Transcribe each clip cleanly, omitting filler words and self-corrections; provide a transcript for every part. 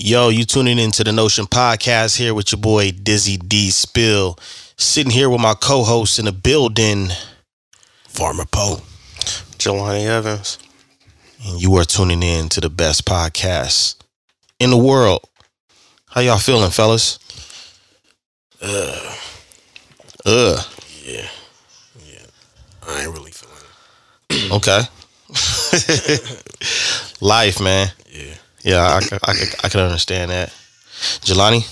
Yo, you tuning into the Notion Podcast here with your boy Dizzy D. Spill. Sitting here with my co-host in the building, Farmer Poe, Jelani Evans. And you are tuning in to the best podcast in the world. How y'all feeling, fellas? Yeah. I ain't really feeling it. Okay. Life, man. Yeah, I can understand that. Jelani?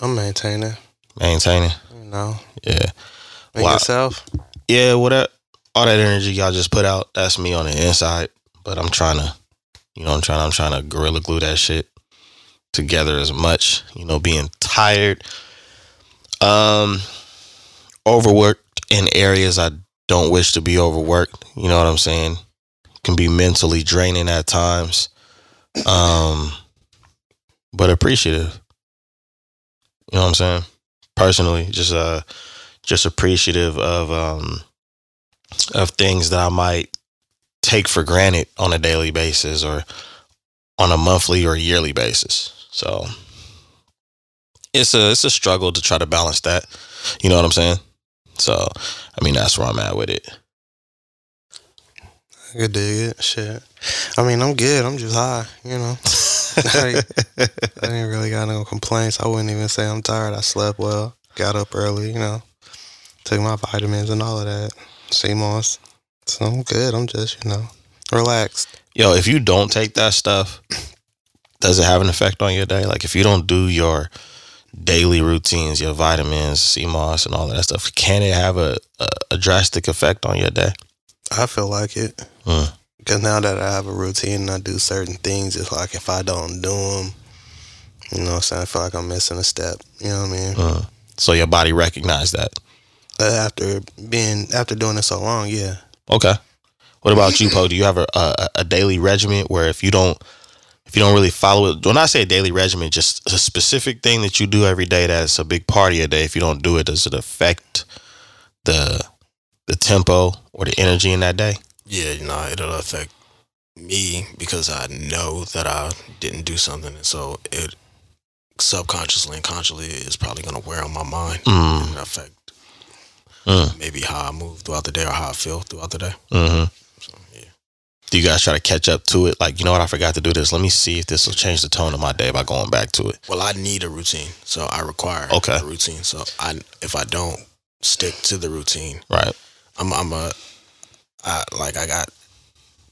I'm maintaining. You know? Yeah. Wow. Yourself? Yeah, all that energy y'all just put out, that's me on the inside. But I'm trying to, I'm trying to gorilla glue that shit together as much, being tired, overworked in areas I don't wish to be overworked. You know what I'm saying? Can be mentally draining at times. But appreciative. You know what I'm saying? Personally, just appreciative of things that I might take for granted on a daily basis or on a monthly or yearly basis. So it's a struggle to try to balance that. You know what I'm saying? So that's where I'm at with it. I could dig it. Shit. I'm good. I'm just high, I didn't really got no complaints. I wouldn't even say I'm tired. I slept well. Got up early, Took my vitamins and all of that. CMOS. So I'm good. I'm just, relaxed. Yo, if you don't take that stuff, does it have an effect on your day? Like, if you don't do your daily routines, your vitamins, CMOS, and all of that stuff, can it have a drastic effect on your day? I feel like it. Because now that I have a routine and I do certain things, it's like if I don't do them, I feel like I'm missing a step. You know what I mean? So your body recognized that? After doing it so long, yeah. Okay. What about you, Poe? Do you have a daily regimen where if you don't really follow it? When I say daily regimen, just a specific thing that you do every day that's a big part of your day. If you don't do it, does it affect the tempo or the energy in that day? Yeah, it'll affect me because I know that I didn't do something, and so it subconsciously and consciously is probably going to wear on my mind and affect maybe how I move throughout the day or how I feel throughout the day. So, yeah. Do you guys try to catch up to it? Like, you know what? I forgot to do this. Let me see if this will change the tone of my day by going back to it. Well, I need a routine, so I require a routine. So if I don't stick to the routine, right? I got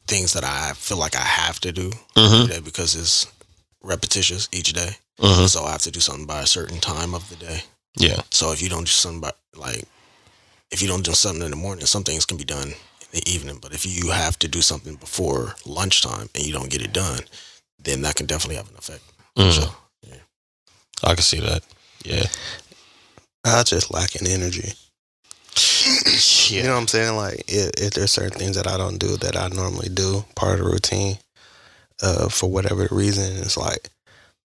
things that I feel like I have to do every day because it's repetitious each day. So I have to do something by a certain time of the day. Yeah. So if you don't do something in the morning, some things can be done in the evening. But if you have to do something before lunchtime and you don't get it done, then that can definitely have an effect. So, yeah. I can see that. Yeah. I just lack in energy. Yeah. You know what I'm saying? Like, if there's certain things that I don't do that I normally do, part of the routine, for whatever reason, it's like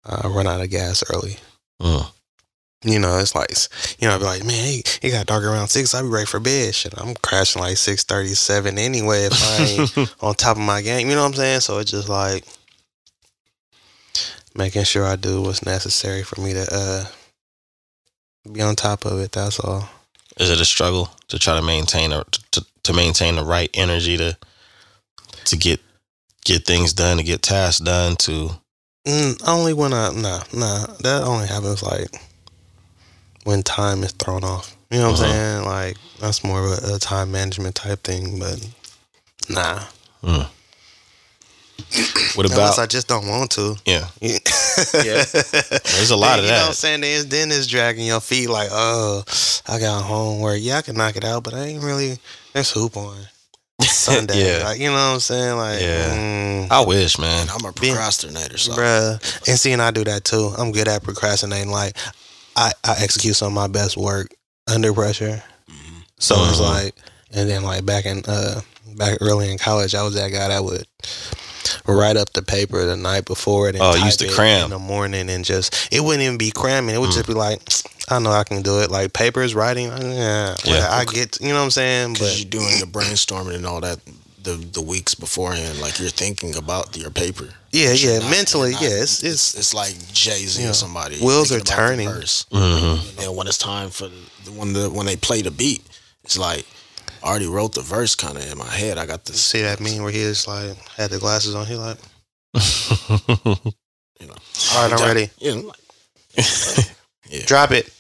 I run out of gas early. It's like, I'd be like, man, it got dark around 6. I'll be ready for bed. Shit, I'm crashing like 6:37 anyway if I ain't on top of my game. You know what I'm saying? So it's just like making sure I do what's necessary for me to be on top of it. That's all. Is it a struggle to try to maintain maintain the right energy to get things done, to get tasks done? Only when that only happens like when time is thrown off. You know what I'm saying? Like, that's more of a time management type thing, but nah. What about? Unless I just don't want to. Yeah. There's a lot of that. You know what I'm saying? Then it's dragging your feet like, oh, I got homework. Yeah, I can knock it out, but I ain't really. There's hoop on Sunday. Yeah. Like, you know what I'm saying? Like, yeah. I wish, man. I'm a procrastinator, so. Bruh. And I do that too. I'm good at procrastinating. Like, I execute some of my best work under pressure. So it's like, and then like back early in college, I was that guy that would write up the paper the night before it and used to cram in the morning, and just it wouldn't even be cramming. It would just be like, I know I can do it. Like papers, writing, I get, you know what I'm saying? But you're doing the brainstorming and all that. the weeks beforehand, like you're thinking about your paper. Yeah, yeah, not, mentally, not, yeah. It's like Jay-Z or somebody. Wheels are turning. Mm-hmm. And when it's time for when they play the beat, it's like I already wrote the verse kind of in my head. I got this. See that meme where he just like had the glasses on? He like, you know, all right, I'm ready. Yeah, I'm like, yeah. Drop it.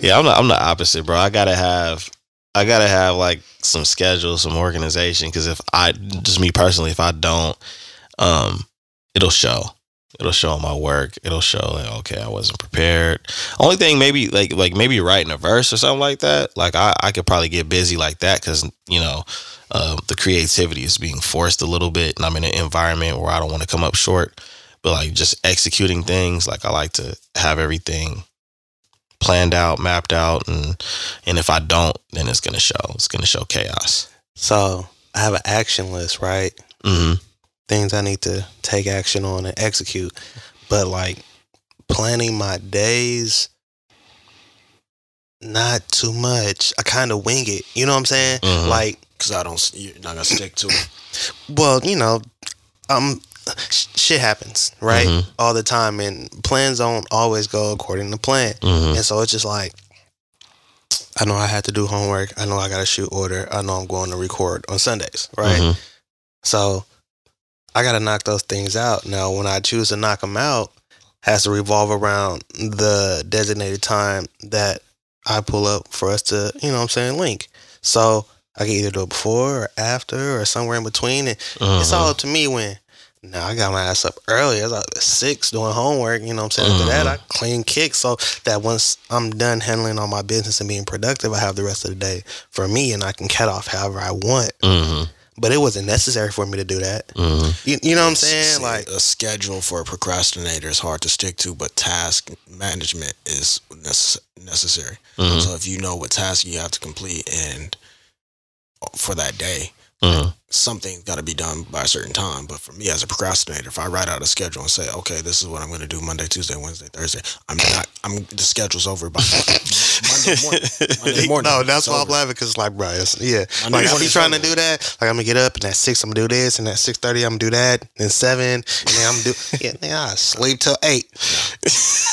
Yeah, I'm the opposite, bro. I gotta have like some schedule, some organization. Because if I don't, it'll show. It'll show in my work. It'll show like, okay, I wasn't prepared. Only thing, maybe like maybe writing a verse or something like that. Like I could probably get busy like that because you know the creativity is being forced a little bit, and I'm in an environment where I don't want to come up short. But like just executing things, like I like to have everything planned out, mapped out, and if I don't, then it's gonna show. It's gonna show chaos. So I have an action list, right? Mm-hmm. Things I need to take action on and execute. But like planning my days, not too much. I kind of wing it. You know what I'm saying? Mm-hmm. Like, because you're not gonna stick to it. Well, you know, shit happens, right? Mm-hmm. All the time, and plans don't always go according to plan. Mm-hmm. And so it's just like, I know I had to do homework. I know I got to shoot order. I know I'm going to record on Sundays, right? Mm-hmm. So I got to knock those things out. Now, when I choose to knock them out, has to revolve around the designated time that I pull up for us to, you know what I'm saying, link. So I can either do it before or after or somewhere in between. And it's all up to me when. No, I got my ass up early. I was up at 6 doing homework. You know what I'm saying? After that, I clean kick so that once I'm done handling all my business and being productive, I have the rest of the day for me, and I can cut off however I want. Mm-hmm. But it wasn't necessary for me to do that. Mm-hmm. You know what I'm saying? Like a schedule for a procrastinator is hard to stick to, but task management is necessary. Mm-hmm. So if you know what task you have to complete and for that day, mm-hmm. Something's got to be done by a certain time. But for me as a procrastinator, if I write out a schedule and say, okay, this is what I'm going to do Monday, Tuesday, Wednesday, Thursday, the schedule's over by Monday morning. No, that's why I'm laughing, because it's like, bro, Monday, like, I'm trying to do that. Like, I'm going to get up, and at 6, I'm going to do this, and at 6:30, I'm going to do that, and 7, and then I'm going to do, I sleep till 8.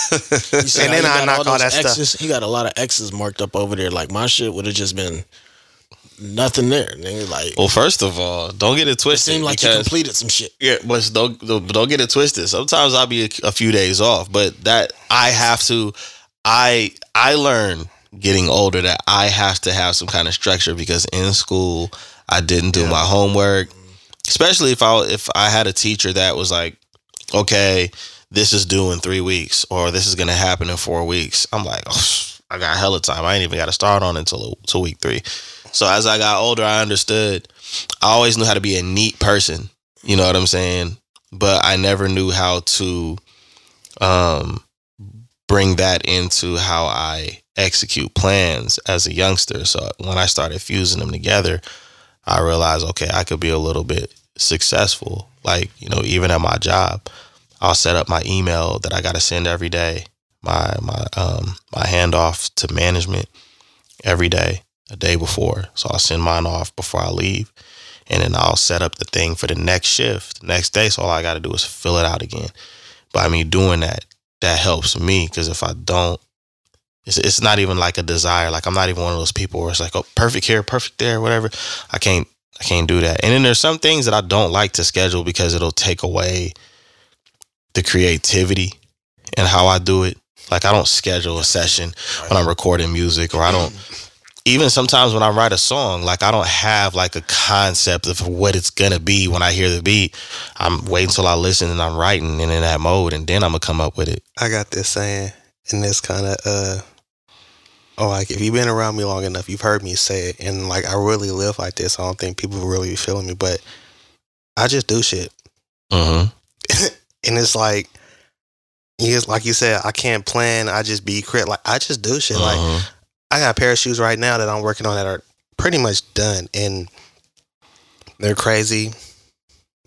Yeah. And then I knock all that X's, stuff. You got a lot of X's marked up over there. Like, my shit would have just been nothing there, nigga. Like, well, first of all, don't get it twisted. It seemed like you completed some shit. Yeah, but don't get it twisted. Sometimes I'll be a few days off, but that I have to. I learn getting older that I have to have some kind of structure, because in school I didn't do my homework. Especially if I had a teacher that was like, okay, this is due in 3 weeks, or this is gonna happen in 4 weeks. I'm like, oh, I got hella time. I ain't even got to start on until week 3. So as I got older, I understood. I always knew how to be a neat person. You know what I'm saying? But I never knew how to bring that into how I execute plans as a youngster. So when I started fusing them together, I realized, okay, I could be a little bit successful. Like, you know, even at my job, I'll set up my email that I got to send every day, my handoff to management every day. A day before. So I'll send mine off before I leave, and then I'll set up the thing for the next shift the next day. So all I got to do is fill it out again. But I mean, doing that helps me, because if I don't, it's not even like a desire. Like, I'm not even one of those people where it's like, oh, perfect here, perfect there, whatever. I can't do that. And then there's some things that I don't like to schedule, because it'll take away the creativity and how I do it. Like, I don't schedule a session when I'm recording music, or I don't. Even sometimes when I write a song, like, I don't have like a concept of what it's going to be when I hear the beat. I'm waiting till I listen, and I'm writing and in that mode, and then I'm going to come up with it. I got this saying, and it's kind of, like, if you've been around me long enough, you've heard me say it. And like, I really live like this. I don't think people really be feeling me, but I just do shit. Mm-hmm. And it's like, yes, like you said, I can't plan. I just be crit. Like, I just do shit. Mm-hmm. Like, I got a pair of shoes right now that I'm working on that are pretty much done, and they're crazy.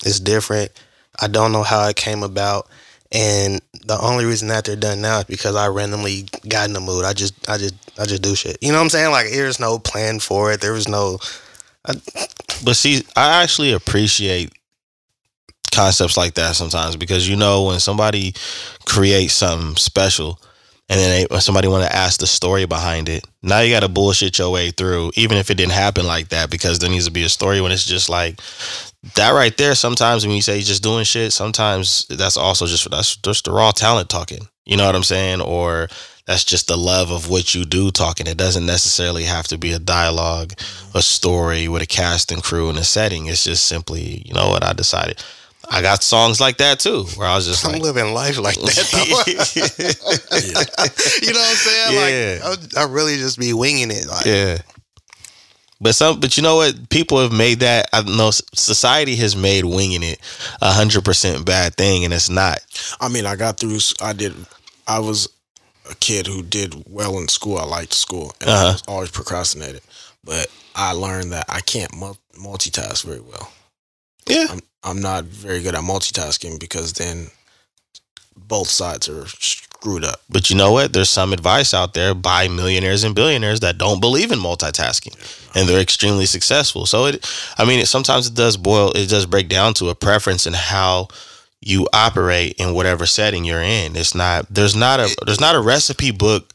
It's different. I don't know how it came about. And the only reason that they're done now is because I randomly got in the mood. I just do shit. You know what I'm saying? Like, there's no plan for it. There was no. But see, I actually appreciate concepts like that sometimes, because you know when somebody creates something special, and then somebody want to ask the story behind it. Now you got to bullshit your way through, even if it didn't happen like that, because there needs to be a story. When it's just like that right there, sometimes when you say just doing shit, sometimes that's also just the raw talent talking. You know what I'm saying? Or that's just the love of what you do talking. It doesn't necessarily have to be a dialogue, a story with a cast and crew and a setting. It's just simply, you know what, I decided. I got songs like that too, where I was just I'm living life like that. You know what I'm saying? Yeah. Like, I really just be winging it. Like. Yeah. But you know what? People have made that. I know society has made winging it 100% bad thing, and it's not. I mean, I was a kid who did well in school. I liked school, and I was always procrastinated. But I learned that I can't multitask very well. Yeah. I'm not very good at multitasking, because then both sides are screwed up. But you know what? There's some advice out there by millionaires and billionaires that don't believe in multitasking, and they're extremely successful. So sometimes it does break down to a preference in how you operate in whatever setting you're in. There's not a recipe book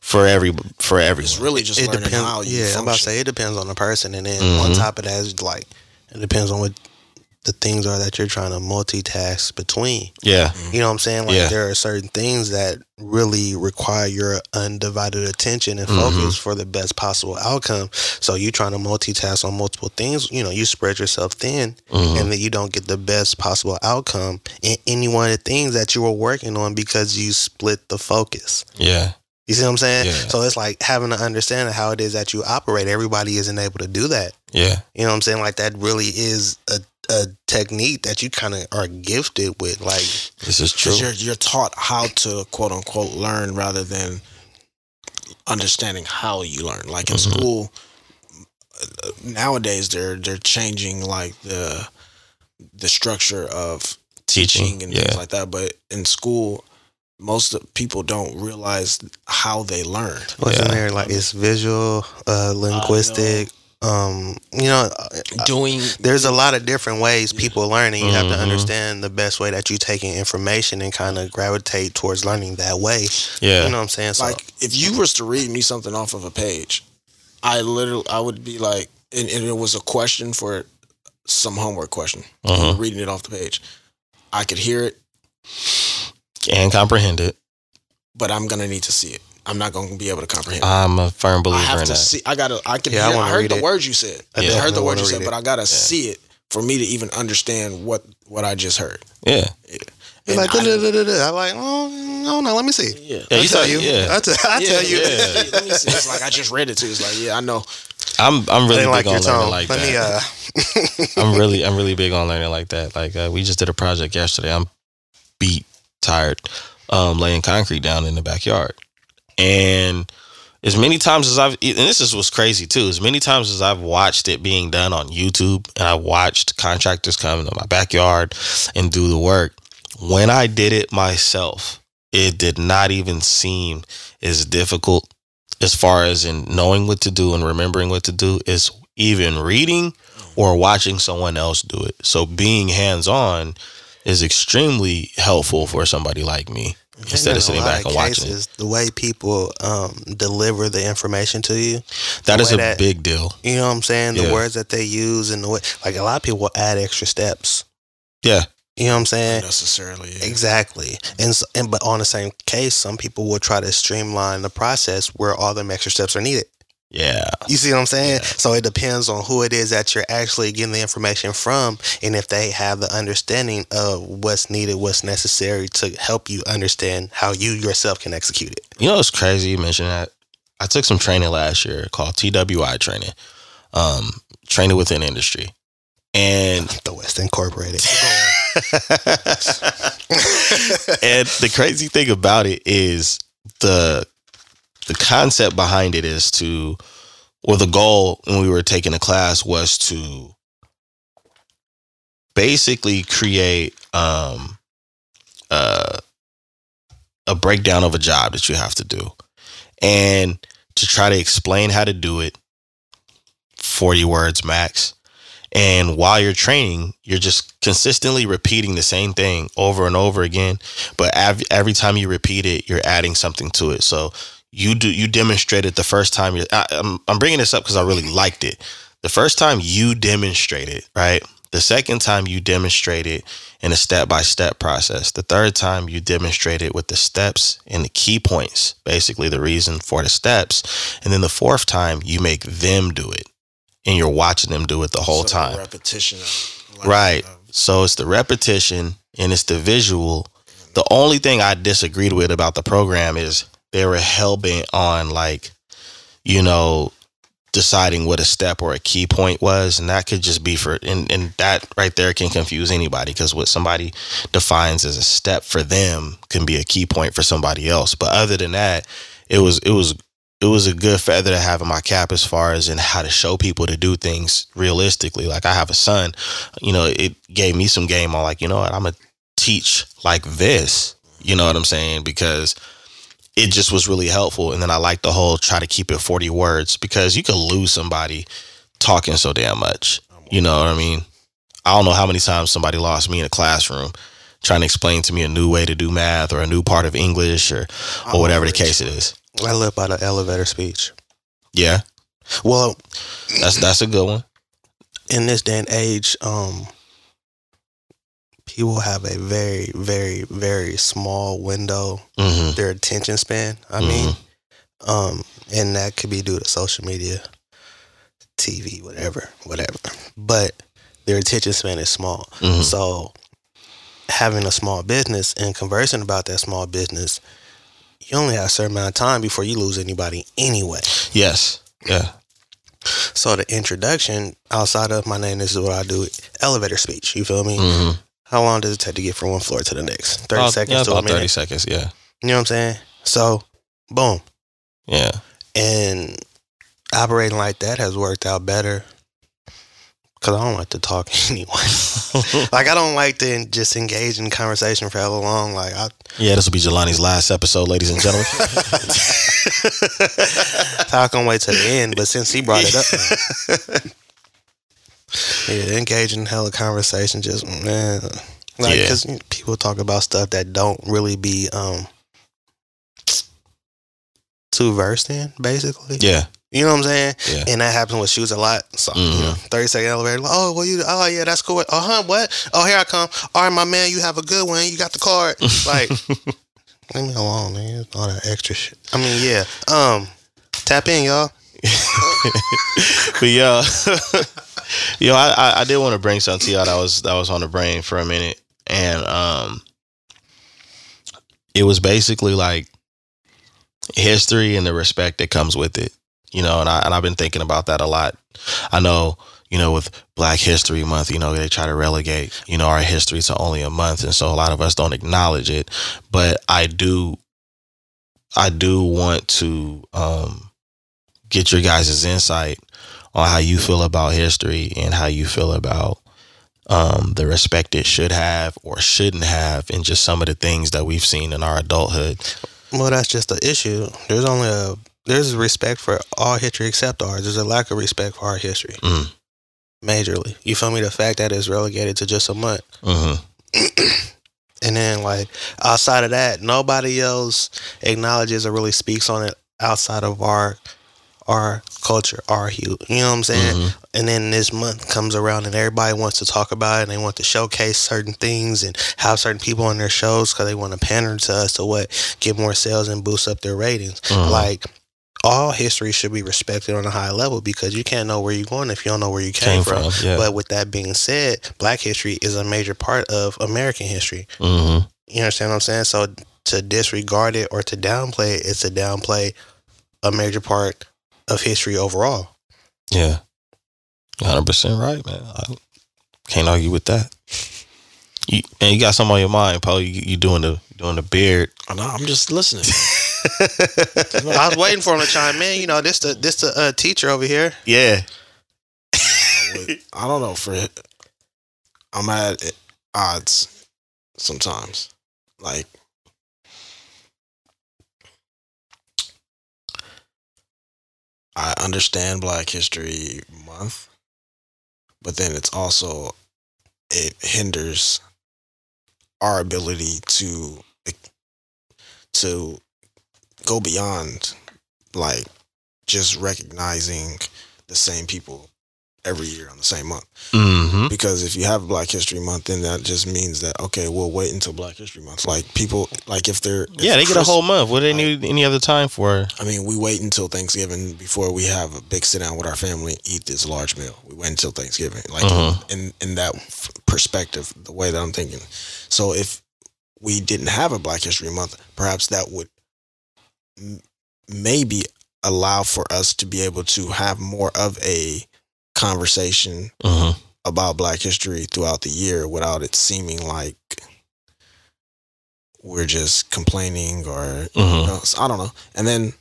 for everyone. It's really just learning how you function. I'm about to say it depends on the person, and then on top of that, it's like it depends on what the things are that you're trying to multitask between. Yeah. You know what I'm saying? Like, there are certain things that really require your undivided attention and focus for the best possible outcome. So you're trying to multitask on multiple things, you know, you spread yourself thin and then you don't get the best possible outcome in any one of the things that you were working on, because you split the focus. Yeah. You see what I'm saying? Yeah. So it's like having to understand how it is that you operate. Everybody isn't able to do that. Yeah. You know what I'm saying? Like, that really is a technique that you kind of are gifted with. Like, this is true. You're taught how to quote unquote learn, rather than understanding how you learn. Like in school nowadays, they're changing like the structure of teaching and things like that. But in school, most of people don't realize how they learn. What's in there? Like, it's visual, linguistic. You know, there's a lot of different ways people learn, and you have to understand the best way that you take in information and kind of gravitate towards learning that way. Yeah. You know what I'm saying? So, like, if you was to read me something off of a page, I would be like, and it was a question for some homework question, reading it off the page. I could hear it and comprehend it, but I'm going to need to see it. I'm not going to be able to comprehend. I'm a firm believer in that. I have to see. I heard the words you said. I heard the words you said, but I got to see it for me to even understand what I just heard. Yeah. It's like, I'm like, oh, no, no, let me see. Yeah. I'll tell you. I'll tell you. Let me see. It's like, I just read it too. It's like, yeah, I know. I'm really big on learning like that. I'm really big on learning like that. Like, we just did a project yesterday. I'm beat, tired, laying concrete down in the backyard. And as many times as I've, and this is what's crazy too, as many times as I've watched it being done on YouTube, and I watched contractors come into my backyard and do the work, when I did it myself, it did not even seem as difficult as far as in knowing what to do and remembering what to do as even reading or watching someone else do it. So being hands-on is extremely helpful for somebody like me. Instead of sitting back and watching it, the way people deliver the information to you, that is a big deal. You know what I'm saying? The words that they use, and the way, like, a lot of people will add extra steps. Yeah, you know what I'm saying? Not necessarily, exactly. And but on the same case, some people will try to streamline the process where all them extra steps are needed. Yeah. You see what I'm saying? Yeah. So it depends on who it is that you're actually getting the information from, and if they have the understanding of what's needed, what's necessary to help you understand how you yourself can execute it. You know, it's crazy you mentioned that. I took some training last year called TWI training, training within industry. And the West Incorporated. And the crazy thing about it is the concept behind it is to, or the goal when we were taking a class was to basically create a breakdown of a job that you have to do, and to try to explain how to do it, 40 words max. And while you're training, you're just consistently repeating the same thing over and over again. But every time you repeat it, you're adding something to it. So you demonstrated the first time. I'm bringing this up because I really liked it. The first time you demonstrated, right? The second time you demonstrated in a step-by-step process. The third time you demonstrated with the steps and the key points, basically the reason for the steps. And then the fourth time you make them do it. And you're watching them do it the whole time. Repetition. Right. So it's the repetition and it's the visual. The only thing I disagreed with about the program is they were hell-bent on, like, you know, deciding what a step or a key point was. And that could just be for, and that right there can confuse anybody, because what somebody defines as a step for them can be a key point for somebody else. But other than that, it was a good feather to have in my cap as far as in how to show people to do things realistically. Like, I have a son, you know, it gave me some game on, like, you know what, I'm going to teach like this, you know what I'm saying? Because it just was really helpful. And then I like the whole try to keep it 40 words, because you could lose somebody talking so damn much. You know what I mean? I don't know how many times somebody lost me in a classroom trying to explain to me a new way to do math or a new part of English or whatever the case it is. I live by the elevator speech. Yeah. Well, that's a good one. In this day and age, people have a very, very, very small window, mm-hmm. their attention span, I mm-hmm. mean. And that could be due to social media, TV, whatever. But their attention span is small. Mm-hmm. So having a small business and conversing about that small business, you only have a certain amount of time before you lose anybody anyway. Yes. Yeah. So the introduction, outside of my name, this is what I do, elevator speech. You feel me? Mm-hmm. How long does it take to get from one floor to the next? 30 seconds to a minute. 30 seconds, yeah. You know what I'm saying? So, boom. Yeah. And operating like that has worked out better, because I don't like to talk anyway. Like, I don't like to just engage in conversation for hella long. Like, yeah, this will be Jelani's last episode, ladies and gentlemen. I can wait to the end, but since he brought it up, yeah, engaging in hella conversation, just man, like, because people talk about stuff that don't really be too versed in, basically. Yeah. You know what I'm saying? Yeah. And that happens with shoes a lot. So, mm-hmm. you know, 30-second elevator. Like, oh, well, you. Oh, yeah, that's cool. Uh-huh, what? Oh, here I come. All right, my man, you have a good one. You got the card. Like, leave me alone, man. All that extra shit. I mean, yeah. Tap in, y'all. But, yo, I did want to bring something to y'all that was on the brain for a minute. And it was basically, like, history and the respect that comes with it. You know, and I've been thinking about that a lot. I know, you know, with Black History Month, you know, they try to relegate, you know, our history to only a month. And so a lot of us don't acknowledge it. But I do want to get your guys' insight on how you feel about history and how you feel about the respect it should have or shouldn't have, and just some of the things that we've seen in our adulthood. Well, that's just the issue. There's respect for all history except ours. There's a lack of respect for our history. Mm. Majorly. You feel me? The fact that it's relegated to just a month. Mm-hmm. And then, like, outside of that, nobody else acknowledges or really speaks on it outside of our culture, our hue. You know what I'm saying? Mm-hmm. And then this month comes around and everybody wants to talk about it, and they want to showcase certain things and have certain people on their shows because they want to pander to us to what? Get more sales and boost up their ratings. Mm-hmm. Like, all history should be respected on a high level, because you can't know where you're going if you don't know where you came from. Yeah. But with that being said, Black history is a major part of American history. Mm-hmm. You understand what I'm saying? So to disregard it or to downplay it is to downplay a major part of history overall. Yeah. 100% right, man. I can't argue with that. You got something on your mind, Paul. You doing the beard. Oh, no, I'm just listening. I was waiting for him to chime in. You know, this the teacher over here. Yeah. I don't know, Fred. I'm at odds sometimes. Like, I understand Black History Month, but then it's also, it hinders our ability to go beyond, like, just recognizing the same people every year on the same month. Mm-hmm. Because if you have Black History Month, then that just means that, okay, we'll wait until Black History Month. Like, people, like, if they're... yeah, they get a whole month. What do they need any other time for? I mean, we wait until Thanksgiving before we have a big sit-down with our family and eat this large meal. We wait until Thanksgiving. Like, in that perspective, the way that I'm thinking. So if we didn't have a Black History Month, perhaps that would maybe allow for us to be able to have more of a conversation about Black history throughout the year without it seeming like we're just complaining or you know, I don't know. And then,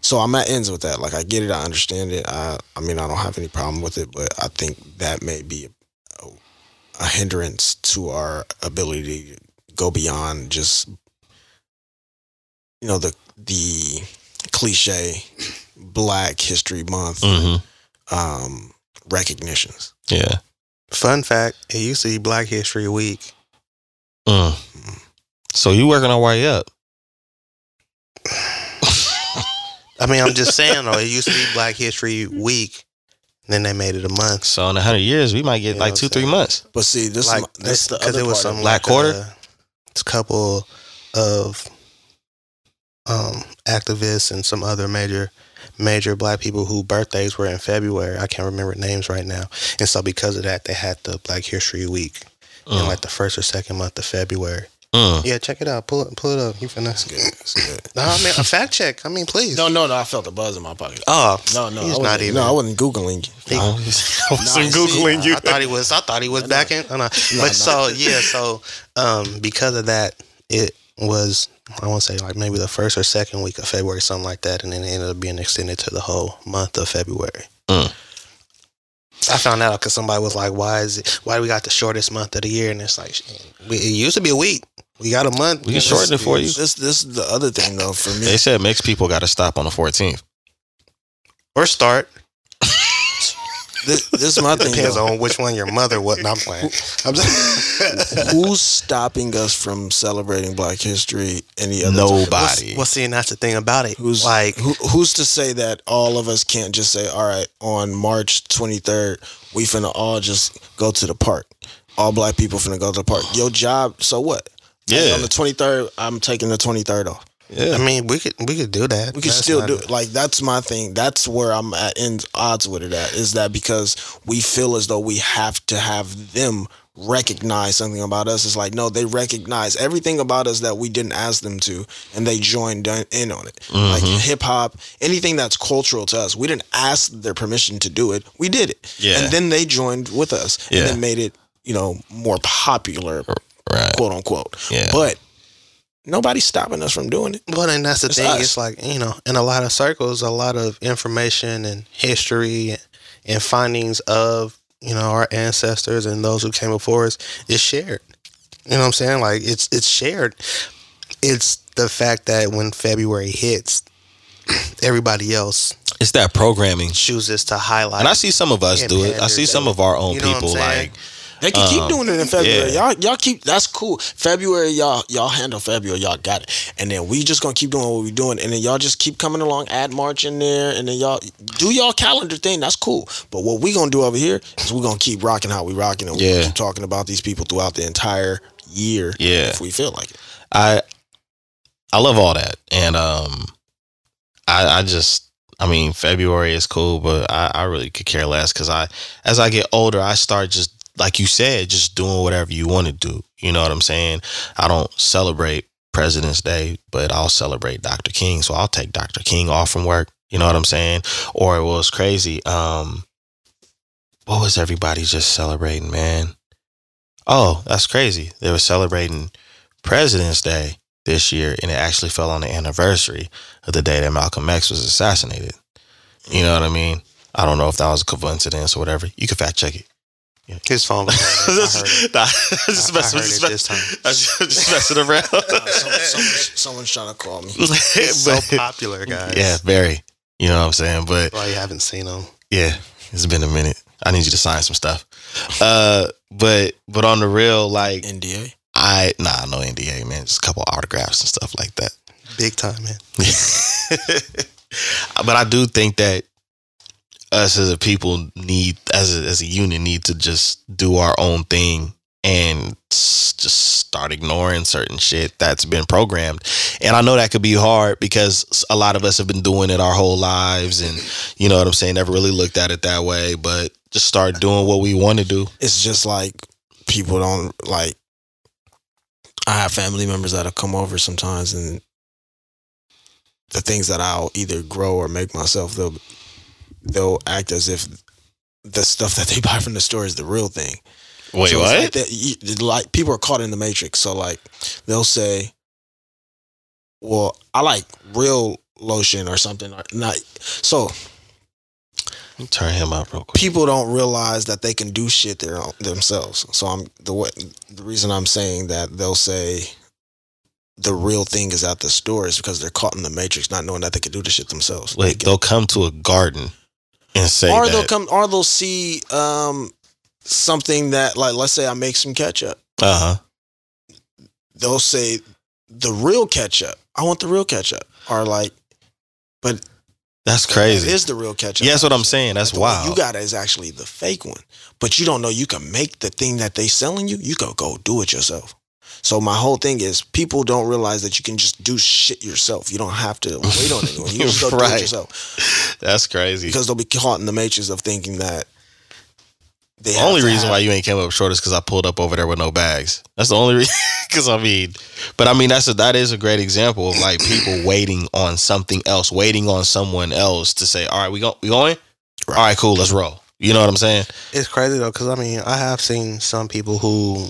so I'm at ends with that. Like, I get it, I understand it. I mean, I don't have any problem with it, but I think that may be a hindrance to our ability to go beyond just, you know, the cliche Black History Month recognitions. Yeah. Fun fact, it used to be Black History Week. So you working our way up. I mean, I'm just saying though, it used to be Black History Week, and then they made it a month. So in 100 years we might get, you like 2-3 months. But see, this, like, this the other, it was some Black, like, quarter. It's a couple of activists and some other major Black people whose birthdays were in February. I can't remember names right now. And so because of that, they had the Black History Week in like the first or second month of February. Yeah, check it out. Pull it up. You finna. That's good. No, I mean, a fact check. I mean, please. No. I felt a buzz in my pocket. Oh, no. He's not even. No, I wasn't Googling you. I thought he was. I thought he was backing. So because of that, it was, I want to say, like, maybe the first or second week of February, something like that, and then it ended up being extended to the whole month of February. I found out because somebody was like, why do we got the shortest month of the year? And it's like, it used to be a week. We got a month. We can shorten it for you. This is the other thing, though, for me. They said mixed people got to stop on the 14th. Or start. This is my thing. Depends on which one your mother wasn't. I'm playing. Who's stopping us from celebrating Black history any other time? Nobody. Well, see, and that's the thing about it. Who's to say that all of us can't just say, all right, on March 23rd, we finna all just go to the park. All Black people finna go to the park. Your job, so what? Yeah. Like, on the 23rd, I'm taking the 23rd off. Yeah. I mean, we could do that. We could still do it. Like, that's my thing. That's where I'm at in odds with it at, is that because we feel as though we have to have them recognize something about us. It's like, no, they recognize everything about us that we didn't ask them to, and they joined in on it. Like hip hop, anything that's cultural to us, we didn't ask their permission to do it. We did it. Yeah. And then they joined with us and then made it, you know, more popular, right, quote unquote. Yeah. But nobody's stopping us from doing it. Well, and that's the thing. Us. It's like, you know, in a lot of circles, a lot of information and history and findings of, you know, our ancestors and those who came before us is shared. You know what I'm saying? Like, it's shared. It's the fact that when February hits, everybody else, it's that programming, chooses to highlight. And I see some of us do it. I see some of our own people, like, they can keep doing it in February. Yeah. Y'all keep, that's cool. February, y'all handle February. Y'all got it. And then we just gonna keep doing what we doing. And then y'all just keep coming along, add March in there. And then y'all do y'all calendar thing. That's cool. But what we gonna do over here is we gonna keep rocking how we rocking, and we gonna keep talking about these people throughout the entire year. Yeah, if we feel like it. I love all that, and I mean February is cool, but I really could care less, because as I get older, I start just, like you said, just doing whatever you want to do. You know what I'm saying? I don't celebrate President's Day, but I'll celebrate Dr. King. So I'll take Dr. King off from work. You know what I'm saying? Or it was crazy. What was everybody just celebrating, man? Oh, that's crazy. They were celebrating President's Day this year, and it actually fell on the anniversary of the day that Malcolm X was assassinated. You know what I mean? I don't know if that was a coincidence or whatever. You can fact check it. Yeah, his phone was ringing. Nah, just messing around. Someone's trying to call me. He's so popular, guys. Yeah, very. You know what I'm saying? But well, you haven't seen him. Yeah, it's been a minute. I need you to sign some stuff. But on the real, like NDA. No NDA, man. Just a couple autographs and stuff like that. Big time, man. But I do think that us as a people need, as a unit, need to just do our own thing and just start ignoring certain shit that's been programmed. And I know that could be hard because a lot of us have been doing it our whole lives, and you know what I'm saying, never really looked at it that way, but just start doing what we want to do. It's just like people don't, like, I have family members that'll come over sometimes, and the things that I'll either grow or make myself, they'll act as if the stuff that they buy from the store is the real thing. Wait, so what? Like people are caught in the matrix. So like they'll say, "Well, I like real lotion or something." Or not. So I'll turn him up real quick. People don't realize that they can do shit themselves. So the reason I'm saying that they'll say the real thing is at the store is because they're caught in the matrix, not knowing that they can do the shit themselves. Wait, they'll come to a garden and say, or that. They'll see something that, like, let's say I make some ketchup. They'll say the real ketchup. I want the real ketchup. Or like, but that's crazy. It is the real ketchup. Yeah, that's what I'm saying. That's wild. You got it is actually the fake one, but you don't know you can make the thing that they selling you. You can go do it yourself. So my whole thing is people don't realize that you can just do shit yourself. You don't have to wait on anyone. You just go do it yourself. That's crazy. Because they'll be caught in the matrix of thinking that. The only reason why you ain't came up short is because I pulled up over there with no bags. That's the only reason. Because that is a great example of like people waiting on something else, waiting on someone else to say, "All right, we going? All right, cool, let's roll." You know what I'm saying? It's crazy though, because I mean, I have seen some people who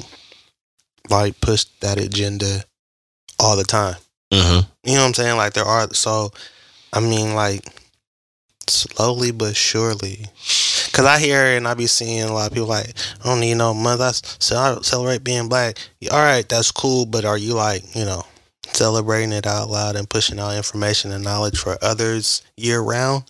like push that agenda all the time. Mm-hmm. You know what I'm saying? Like there are, so I mean, like slowly but surely. Cause I hear and I be seeing a lot of people like, "I don't need no mother. I celebrate being black." All right, that's cool, but are you like, you know, celebrating it out loud and pushing out information and knowledge for others year round?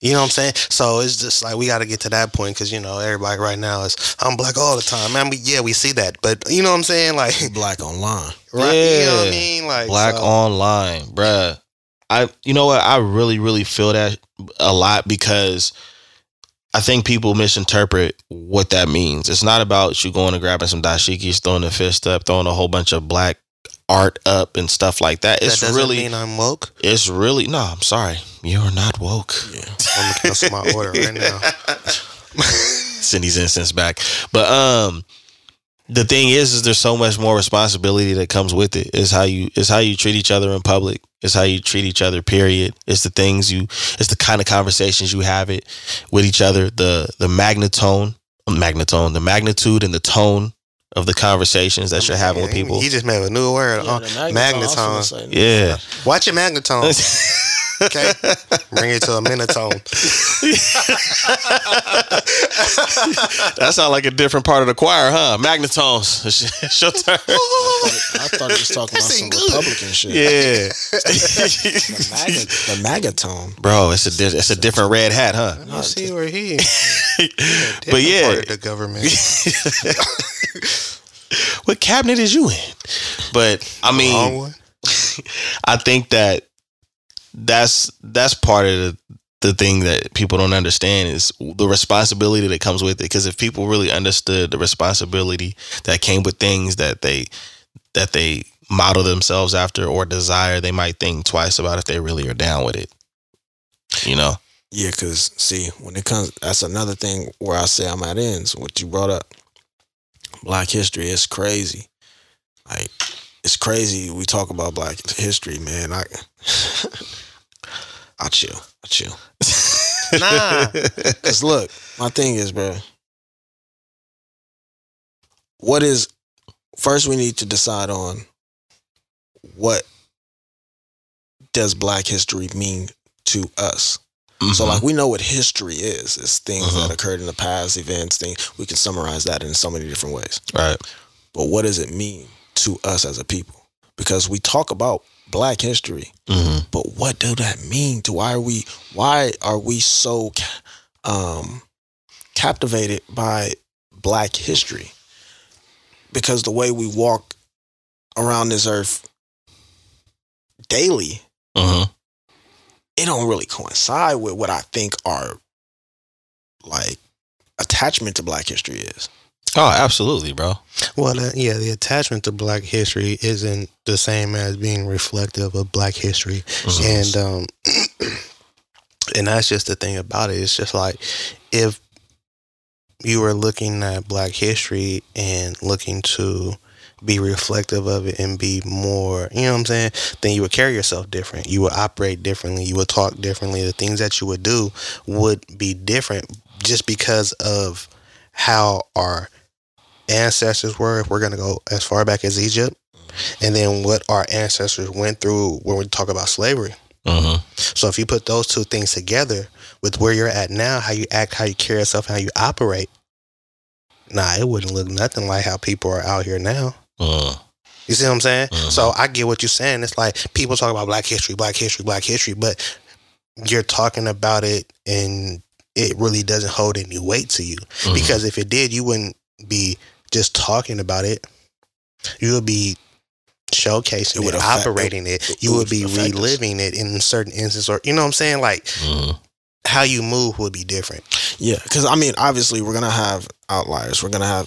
You know what I'm saying? So it's just like we got to get to that point because you know everybody right now is I'm black all the time, man. We see that, but you know what I'm saying? Like black online, right? Yeah. You know what I mean? Like black online, bruh. You know what? I really, really feel that a lot because I think people misinterpret what that means. It's not about you going and grabbing some dashikis, throwing a fist up, throwing a whole bunch of black art up and stuff like that. It's that doesn't mean I'm woke? It's really... No, I'm sorry. You're not woke. Yeah. I'm going to cancel my order right now. Send these incense back. But the thing is there's so much more responsibility that comes with it. It's how you treat each other in public. It's how you treat each other, period. It's the kind of conversations you have it with each other. The magnitude and the tone of the conversations that you're having with people. He just made a new word. Yeah, magnetone. Yeah. Watch your magnetone. Okay, bring it to a minotone. That sounds like a different part of the choir, huh? Magnetones. It's your turn. I thought you was talking about some Republican shit. Yeah. The magnetone. Bro, it's a different red hat, huh? I don't see where he is. But yeah. Part of the government. What cabinet is you in? But, I mean, wrong one. I think that that's part of the thing that people don't understand is the responsibility that comes with it. Because if people really understood the responsibility that came with things that they model themselves after or desire, they might think twice about if they really are down with it. You know? Yeah, because see, when it comes, that's another thing where I say I'm at ends. What you brought up, Black history, it's crazy. Like, it's crazy. We talk about Black history, man. I chill. Nah. Because look, my thing is, bro, first we need to decide on what does Black history mean to us? Mm-hmm. So like we know what history is. It's things that occurred in the past, events, things. We can summarize that in so many different ways. Right. But what does it mean to us as a people? Because we talk about Black history, but what do that mean? Why are we so captivated by Black history? Because the way we walk around this earth daily, it don't really coincide with what I think our like attachment to Black history is. Oh, absolutely, bro. Well, the attachment to Black history isn't the same as being reflective of Black history. And and that's just the thing about it. It's just like if you were looking at Black history and looking to be reflective of it and be more, you know what I'm saying, then you would carry yourself different. You would operate differently. You would talk differently. The things that you would do would be different just because of how our ancestors were, if we're going to go as far back as Egypt, and then what our ancestors went through when we talk about slavery. So if you put those two things together with where you're at now, how you act, how you carry yourself, how you operate, it wouldn't look nothing like how people are out here now. You see what I'm saying? So I get what you're saying. It's like people talk about Black history, but you're talking about it and it really doesn't hold any weight to you. Because if it did, you wouldn't be just talking about it. You would be showcasing it, operating it. You would be reliving it in certain instances. Or, you know what I'm saying? Like, how you move would be different. Yeah, because, I mean, obviously, we're going to have outliers. No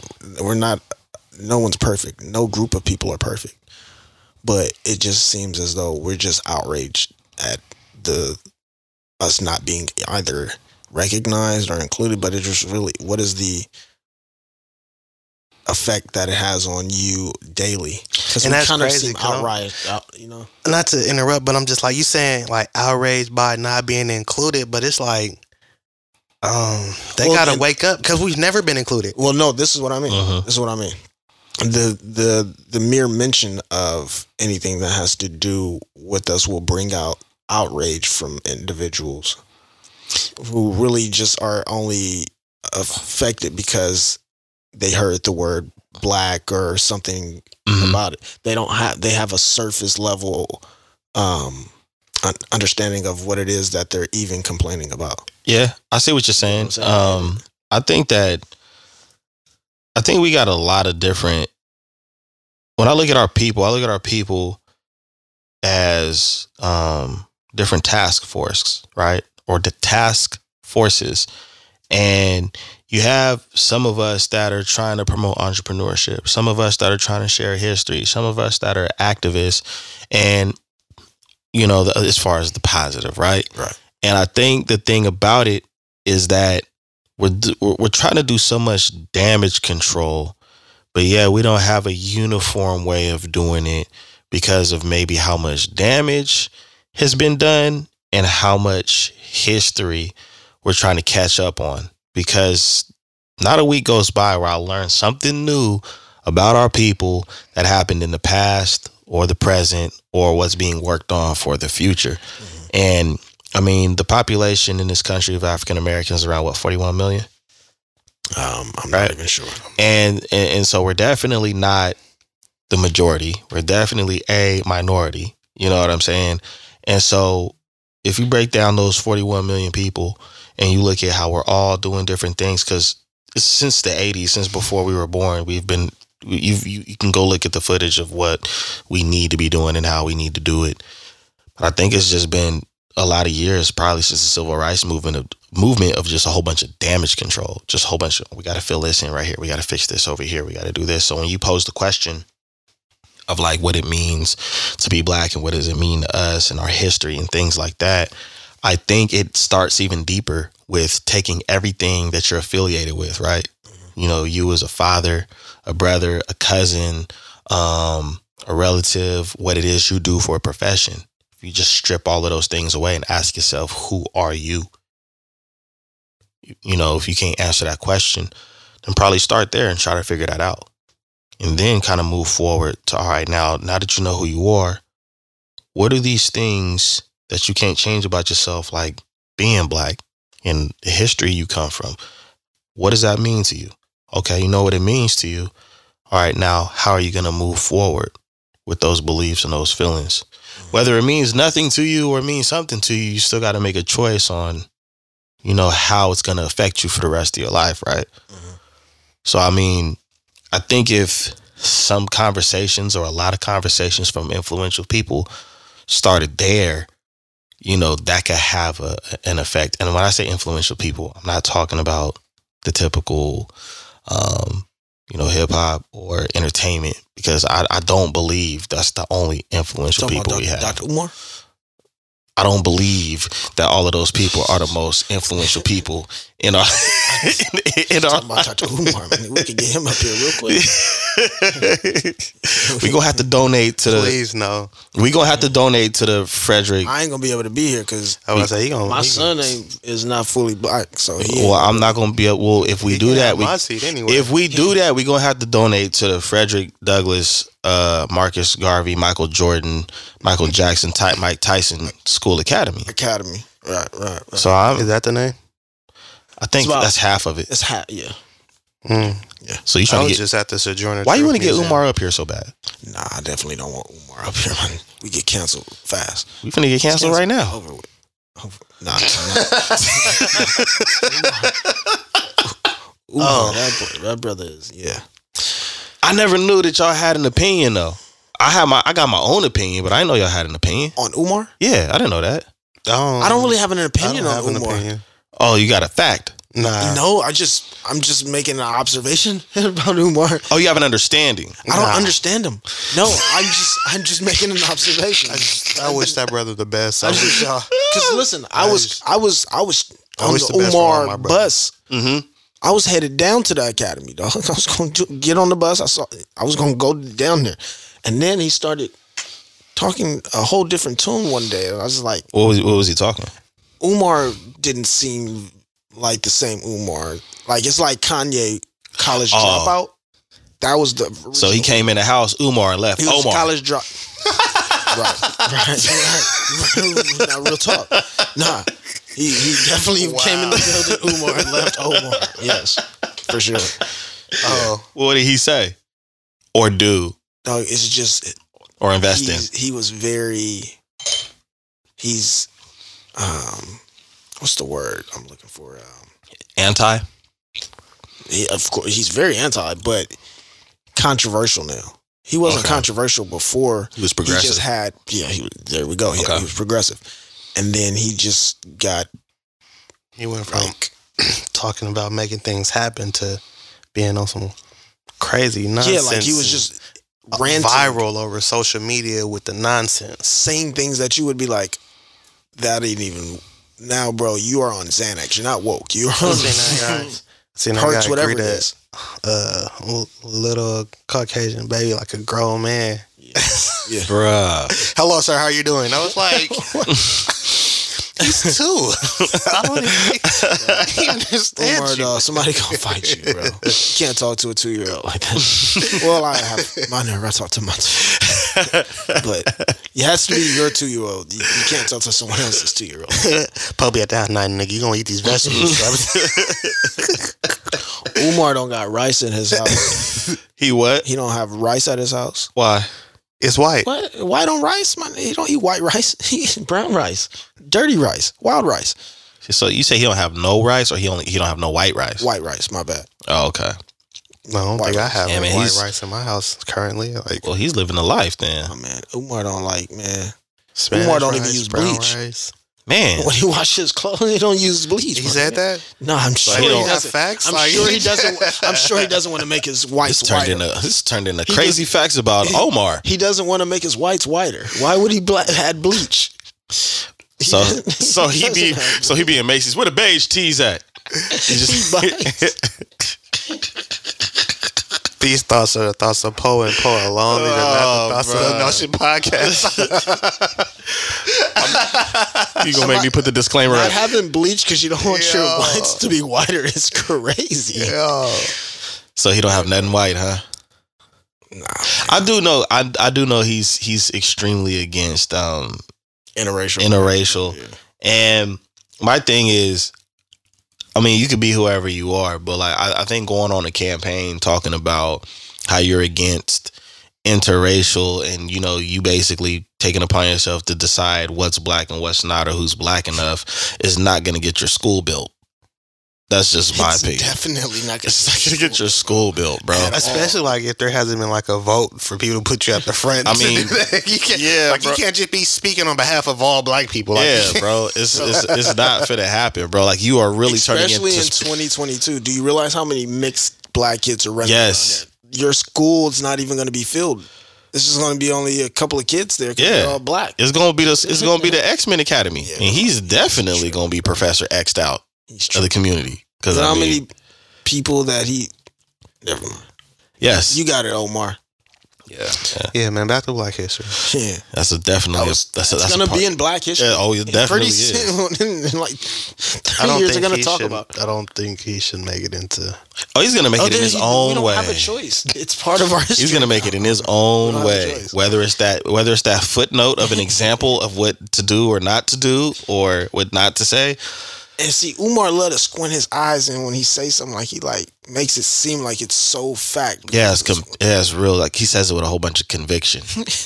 one's perfect. No group of people are perfect. But it just seems as though we're just outraged at us not being either recognized or included, but it just really, what is the effect that it has on you daily? Because we kind of seem outraged, you know. Not to interrupt, but I'm just like, you saying like outraged by not being included, but it's like they gotta wake up because we've never been included. Well, no, this is what I mean. This is what I mean. The mere mention of anything that has to do with us will bring out outrage from individuals who really just are only affected because they heard the word Black or something about it. They have a surface level understanding of what it is that they're even complaining about. Yeah, I see what you're saying. I think we got a lot of different. When I look at our people, as different task forces, right? Or the task forces. And you have some of us that are trying to promote entrepreneurship, some of us that are trying to share history, some of us that are activists, and, you know, as far as the positive, right? Right. And I think the thing about it is that we're trying to do so much damage control, but yeah, we don't have a uniform way of doing it because of maybe how much damage has been done and how much history we're trying to catch up on, because not a week goes by where I learn something new about our people that happened in the past or the present or what's being worked on for the future. And I mean, the population in this country of African Americans is around 41 million. I'm not even sure. And so we're definitely not the majority. We're definitely a minority. You know what I'm saying? And so, if you break down those 41 million people and you look at how we're all doing different things, because since the 80s, since before we were born, you can go look at the footage of what we need to be doing and how we need to do it. But I think it's just been a lot of years, probably since the civil rights movement of just a whole bunch of damage control, just a whole bunch of, we got to fill this in right here. We got to fix this over here. We got to do this. So when you pose the question of like what it means to be Black and what does it mean to us and our history and things like that, I think it starts even deeper with taking everything that you're affiliated with, right? You know, you as a father, a brother, a cousin, a relative, what it is you do for a profession. If you just strip all of those things away and ask yourself, who are you? You know, if you can't answer that question, then probably start there and try to figure that out. And then kind of move forward to, all right, now that you know who you are, what are these things that you can't change about yourself? Like, being black and the history you come from. What does that mean to you? Okay, you know what it means to you. All right, now how are you going to move forward with those beliefs and those feelings? Whether it means nothing to you or means something to you, you still got to make a choice on, you know, how it's going to affect you for the rest of your life, right? Mm-hmm. So, I mean, I think if some conversations or a lot of conversations from influential people started there, you know, that could have an effect. And when I say influential people, I'm not talking about the typical, you know, hip hop or entertainment, because I don't believe that's the only influential people we have. Dr. Umar? I don't believe that all of those people are the most influential people in our. in our talking about Dr. Umar, man. We can get him up here real quick. We gonna have to donate to the. Please no. We gonna have to donate to the Frederick. I ain't gonna be able to be here because my son is not fully black, so. Well, I'm not gonna be able. Well, if we do that, if we do that, we gonna have to donate to the Frederick Douglass, Marcus Garvey, Michael Jordan, Michael Jackson, Mike Tyson School Academy. Right. So is that the name? I think that's half of it. It's half, yeah. Mm. Yeah. So you trying to get just at the Sojourner. Why you want to get Umar up here so bad? Nah, I definitely don't want Umar up here, man. We get canceled fast. We finna get canceled right now. Over with. Nah. Umar, that brother is, yeah. I never knew that y'all had an opinion though. I got my own opinion, but I didn't know y'all had an opinion on Umar. Yeah, I didn't know that. I don't really have an opinion on Umar. Oh, you got a fact? Nah. No, I'm just making an observation about Umar. Oh, you have an understanding. I don't understand him. No, I'm just making an observation. I wish that brother the best. I wish y'all. Because listen, I was on the Umar bus. Mm-hmm. I was headed down to the academy, dog. I was going to get on the bus. I was going to go down there. And then he started talking a whole different tune one day. I was like... What was he talking? Umar didn't seem like the same Umar. Like, it's like Kanye college dropout. That was the... original. So he came in the house, Umar, and left. He was college dropout. Right. Not real talk. Nah. He definitely came in the building, Umar, and left Omar. Yes, for sure. What did he say? Or do? No, it's just... Or invest in. He was very... He's... what's the word I'm looking for? Anti? Of course, he's very anti, but controversial now. He wasn't controversial before. He was progressive. He just had... Yeah, there we go. Okay. He was progressive. And then he just got... He went from talking about making things happen to being on some crazy nonsense. Yeah, like he was just ranting. Viral over social media with the nonsense. Saying things that you would be like, that ain't even... Now, bro, you are on Xanax. You're not woke. You're on Xanax. Hurts, whatever it is. Little Caucasian baby, like a grown man. Yeah. Yeah. Bruh. Hello, sir. How are you doing? I was like... He's two. I don't even understand. Umar, dog, somebody gonna fight you, bro. You can't talk to a 2-year-old like that. Well, I have. My nerve, I talk to my 2-year-old. But it has to be your 2-year-old. You can't talk to someone else's 2-year-old. Probably at that night, nigga, you gonna eat these vegetables. Umar don't got rice in his house. He what? He don't have rice at his house. Why? It's white. What? White on rice? Man, he don't eat white rice. He eats brown rice, dirty rice, wild rice. So you say he don't have no rice, or he don't have no white rice? White rice. My bad. Oh, okay. No, I don't think I have white rice in my house currently. Like, well, he's living a life then. Oh man, Umar don't like man. Spanish Umar don't even use bleach. Rice. Man, when he washes his clothes, he don't use bleach. He said that? No, I'm sure he doesn't. I'm sure he doesn't. I'm sure he doesn't want to make his whites whiter. This turned into crazy facts about Omar. He doesn't want to make his whites whiter. Why would he add bleach? So he be in Macy's. Where the beige tees at? These thoughts are the thoughts of Poe and Poe alone. These are not the thoughts of the Notion podcast. You gonna make me put the disclaimer up. Having bleach because you don't want your whites to be whiter is crazy. Yo. So he don't have nothing white, huh? Nah. I do know he's extremely against interracial. Yeah. And my thing is, I mean, you could be whoever you are, but like I think going on a campaign talking about how you're against interracial and, you know, you basically taking upon yourself to decide what's black and what's not or who's black enough is not going to get your school built. That's just my opinion. Definitely not going to get your school built, bro. Especially like if there hasn't been like a vote for people to put you at the front. I mean, you can't, yeah, like bro. You can't just be speaking on behalf of all black people. Like, yeah, bro, it's not finna happen, bro. Like you are really especially in 2022. Do you realize how many mixed black kids are running? Yes, your school is not even going to be filled. It's just going to be only a couple of kids there. Yeah, they're all black. It's going to be the X-Men Academy, yeah, and he's definitely going to be Professor X'd out. Of the community, because how many people that he? Never mind. Yes, you got it, Omar. Yeah, man. Back to Black history. Yeah, that's a definitely. That's gonna be in Black history. Yeah, oh, it definitely is. In like 3 years, they're gonna talk about. I don't think he should make it into. Oh, he's gonna make it in his own way. We don't have a choice. It's part of our history. He's gonna make it in his own way, whether it's that footnote of an example of what to do or not to do or what not to say. And see, Umar love to squint his eyes, and when he says something, like he like makes it seem like it's so fact. Yeah, it's real. Like he says it with a whole bunch of conviction,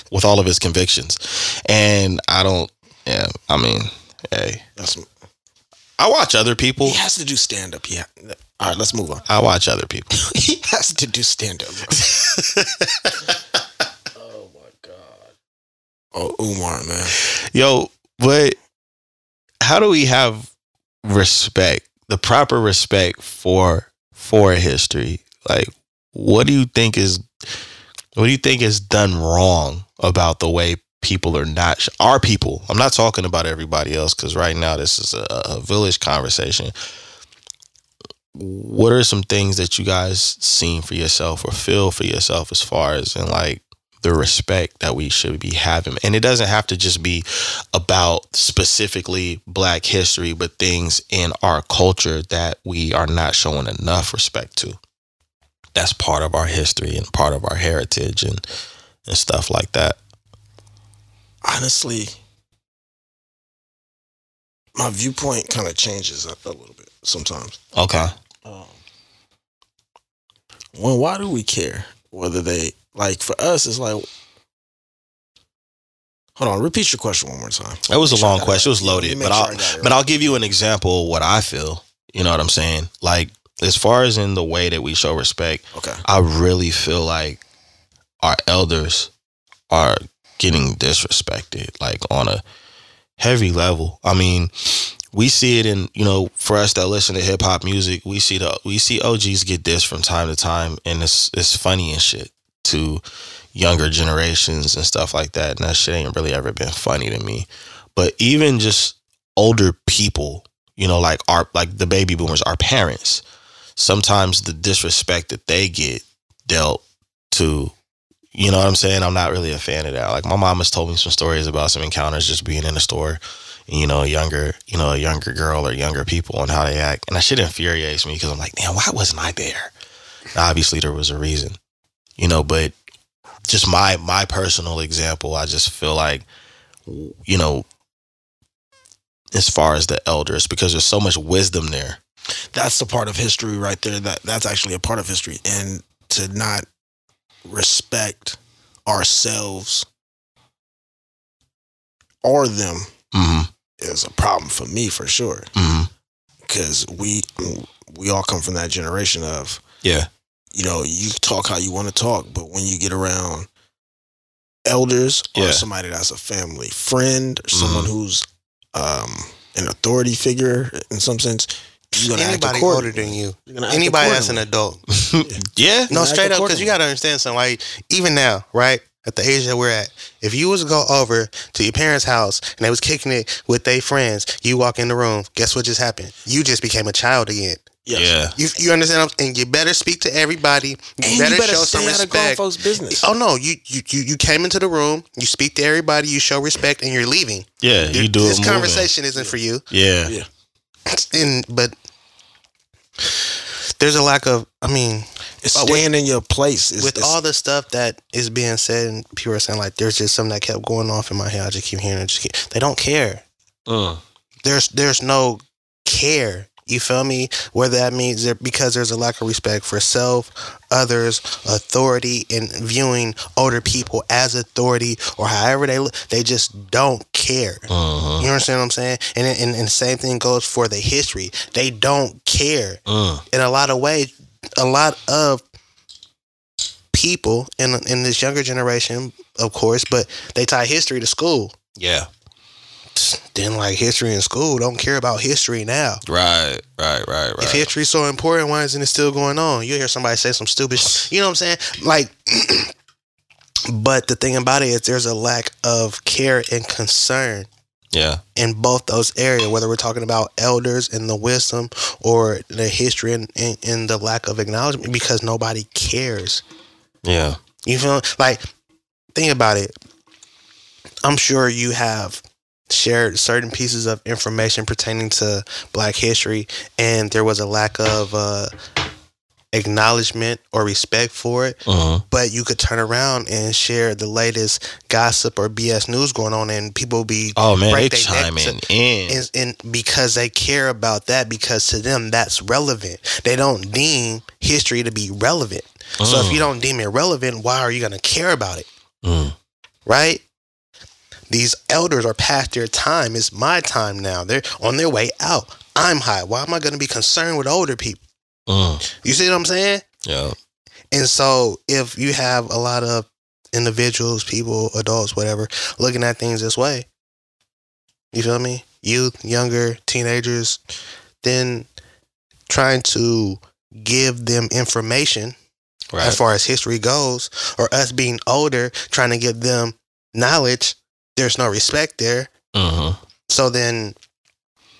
with all of his convictions. And I don't. Yeah, I mean, hey, I watch other people. He has to do stand up. Yeah. All right, let's move on. I watch other people. He has to do stand up. Oh my god. Oh, Umar, man. Yo, but how do we have respect, the proper respect for history? Like, what do you think is done wrong about the way people are not our people? I'm not talking about everybody else, because right now this is a village conversation. What are some things that you guys seen for yourself or feel for yourself as far as in like the respect that we should be having? And it doesn't have to just be about specifically Black history, but things in our culture that we are not showing enough respect to. That's part of our history and part of our heritage and stuff like that. Honestly, my viewpoint kind of changes up a little bit sometimes. Okay. Well, why do we care whether they... Like, for us, it's like... Hold on, repeat your question one more time. That was a long question. It was loaded. But I'll give you an example of what I feel. You know what I'm saying? Like, as far as in the way that we show respect, okay, I really feel like our elders are getting disrespected, like, on a heavy level. I mean... We see it in, you know, for us that listen to hip hop music, we see OGs get dissed from time to time, and it's funny and shit to younger generations and stuff like that. And that shit ain't really ever been funny to me. But even just older people, you know, like the baby boomers, our parents, sometimes the disrespect that they get dealt to. You know what I'm saying? I'm not really a fan of that. Like, my mom has told me some stories about some encounters just being in the store, you know, a younger girl or younger people and how they act. And that shit infuriates me, because I'm like, damn, why wasn't I there? And obviously there was a reason, you know, but just my personal example, I just feel like, you know, as far as the elders, because there's so much wisdom there. That's the part of history right there. That's actually a part of history. And to not respect ourselves or them, mm-hmm, is a problem for me, for sure. Because mm-hmm, we all come from that generation of, yeah, you know, you talk how you want to talk, but when you get around elders, yeah, or somebody that's a family friend or someone, mm-hmm, who's an authority figure in some sense, you're gonna anybody older than you, anybody that's an adult, yeah, no, straight up, because you gotta understand something. Like, even now, right, at the age that we're at, if you was to go over to your parents' house and they was kicking it with their friends, you walk in the room, guess what just happened? You just became a child again. Yes. Yeah, you understand? And you better speak to everybody. You better show some respect. Out of folks' business. Oh no, you came into the room. You speak to everybody. You show respect, and you're leaving. Yeah, you do. This conversation isn't for you. Yeah, yeah. But there's a lack of, I mean, it's staying in your place. With all the stuff that is being said, and people are saying, like, there's just something that kept going off in my head. I just keep hearing it. They don't care. There's no care. You feel me? Where that means that because there's a lack of respect for self, others, authority, and viewing older people as authority or however they look, they just don't care. Uh-huh. You understand what I'm saying? And the same thing goes for the history. They don't care. In a lot of ways, a lot of people in this younger generation, of course, but they tie history to school. Yeah. Didn't like history in school. Don't care about history now. Right. If history's so important, why isn't it still going on? You hear somebody say some stupid shit. You know what I'm saying? Like, but the thing about it is there's a lack of care and concern. Yeah. In both those areas, whether we're talking about elders and the wisdom or the history and the lack of acknowledgement because nobody cares. Yeah. You feel like, think about it. I'm sure you have shared certain pieces of information pertaining to Black history, and there was a lack of acknowledgement or respect for it. Uh-huh. But you could turn around and share the latest gossip or BS news going on, and people be they chiming in, and because they care about that, because to them that's relevant. They don't deem history to be relevant. So if you don't deem it relevant, why are you going to care about it? Right? These elders are past their time. It's my time now. They're on their way out. I'm high. Why am I going to be concerned with older people? You see what I'm saying? Yeah. And so if you have a lot of individuals, people, adults, whatever, looking at things this way, you feel me? Youth, younger, teenagers, then trying to give them information as far as history goes, or us being older, trying to give them knowledge. There's no respect there. So then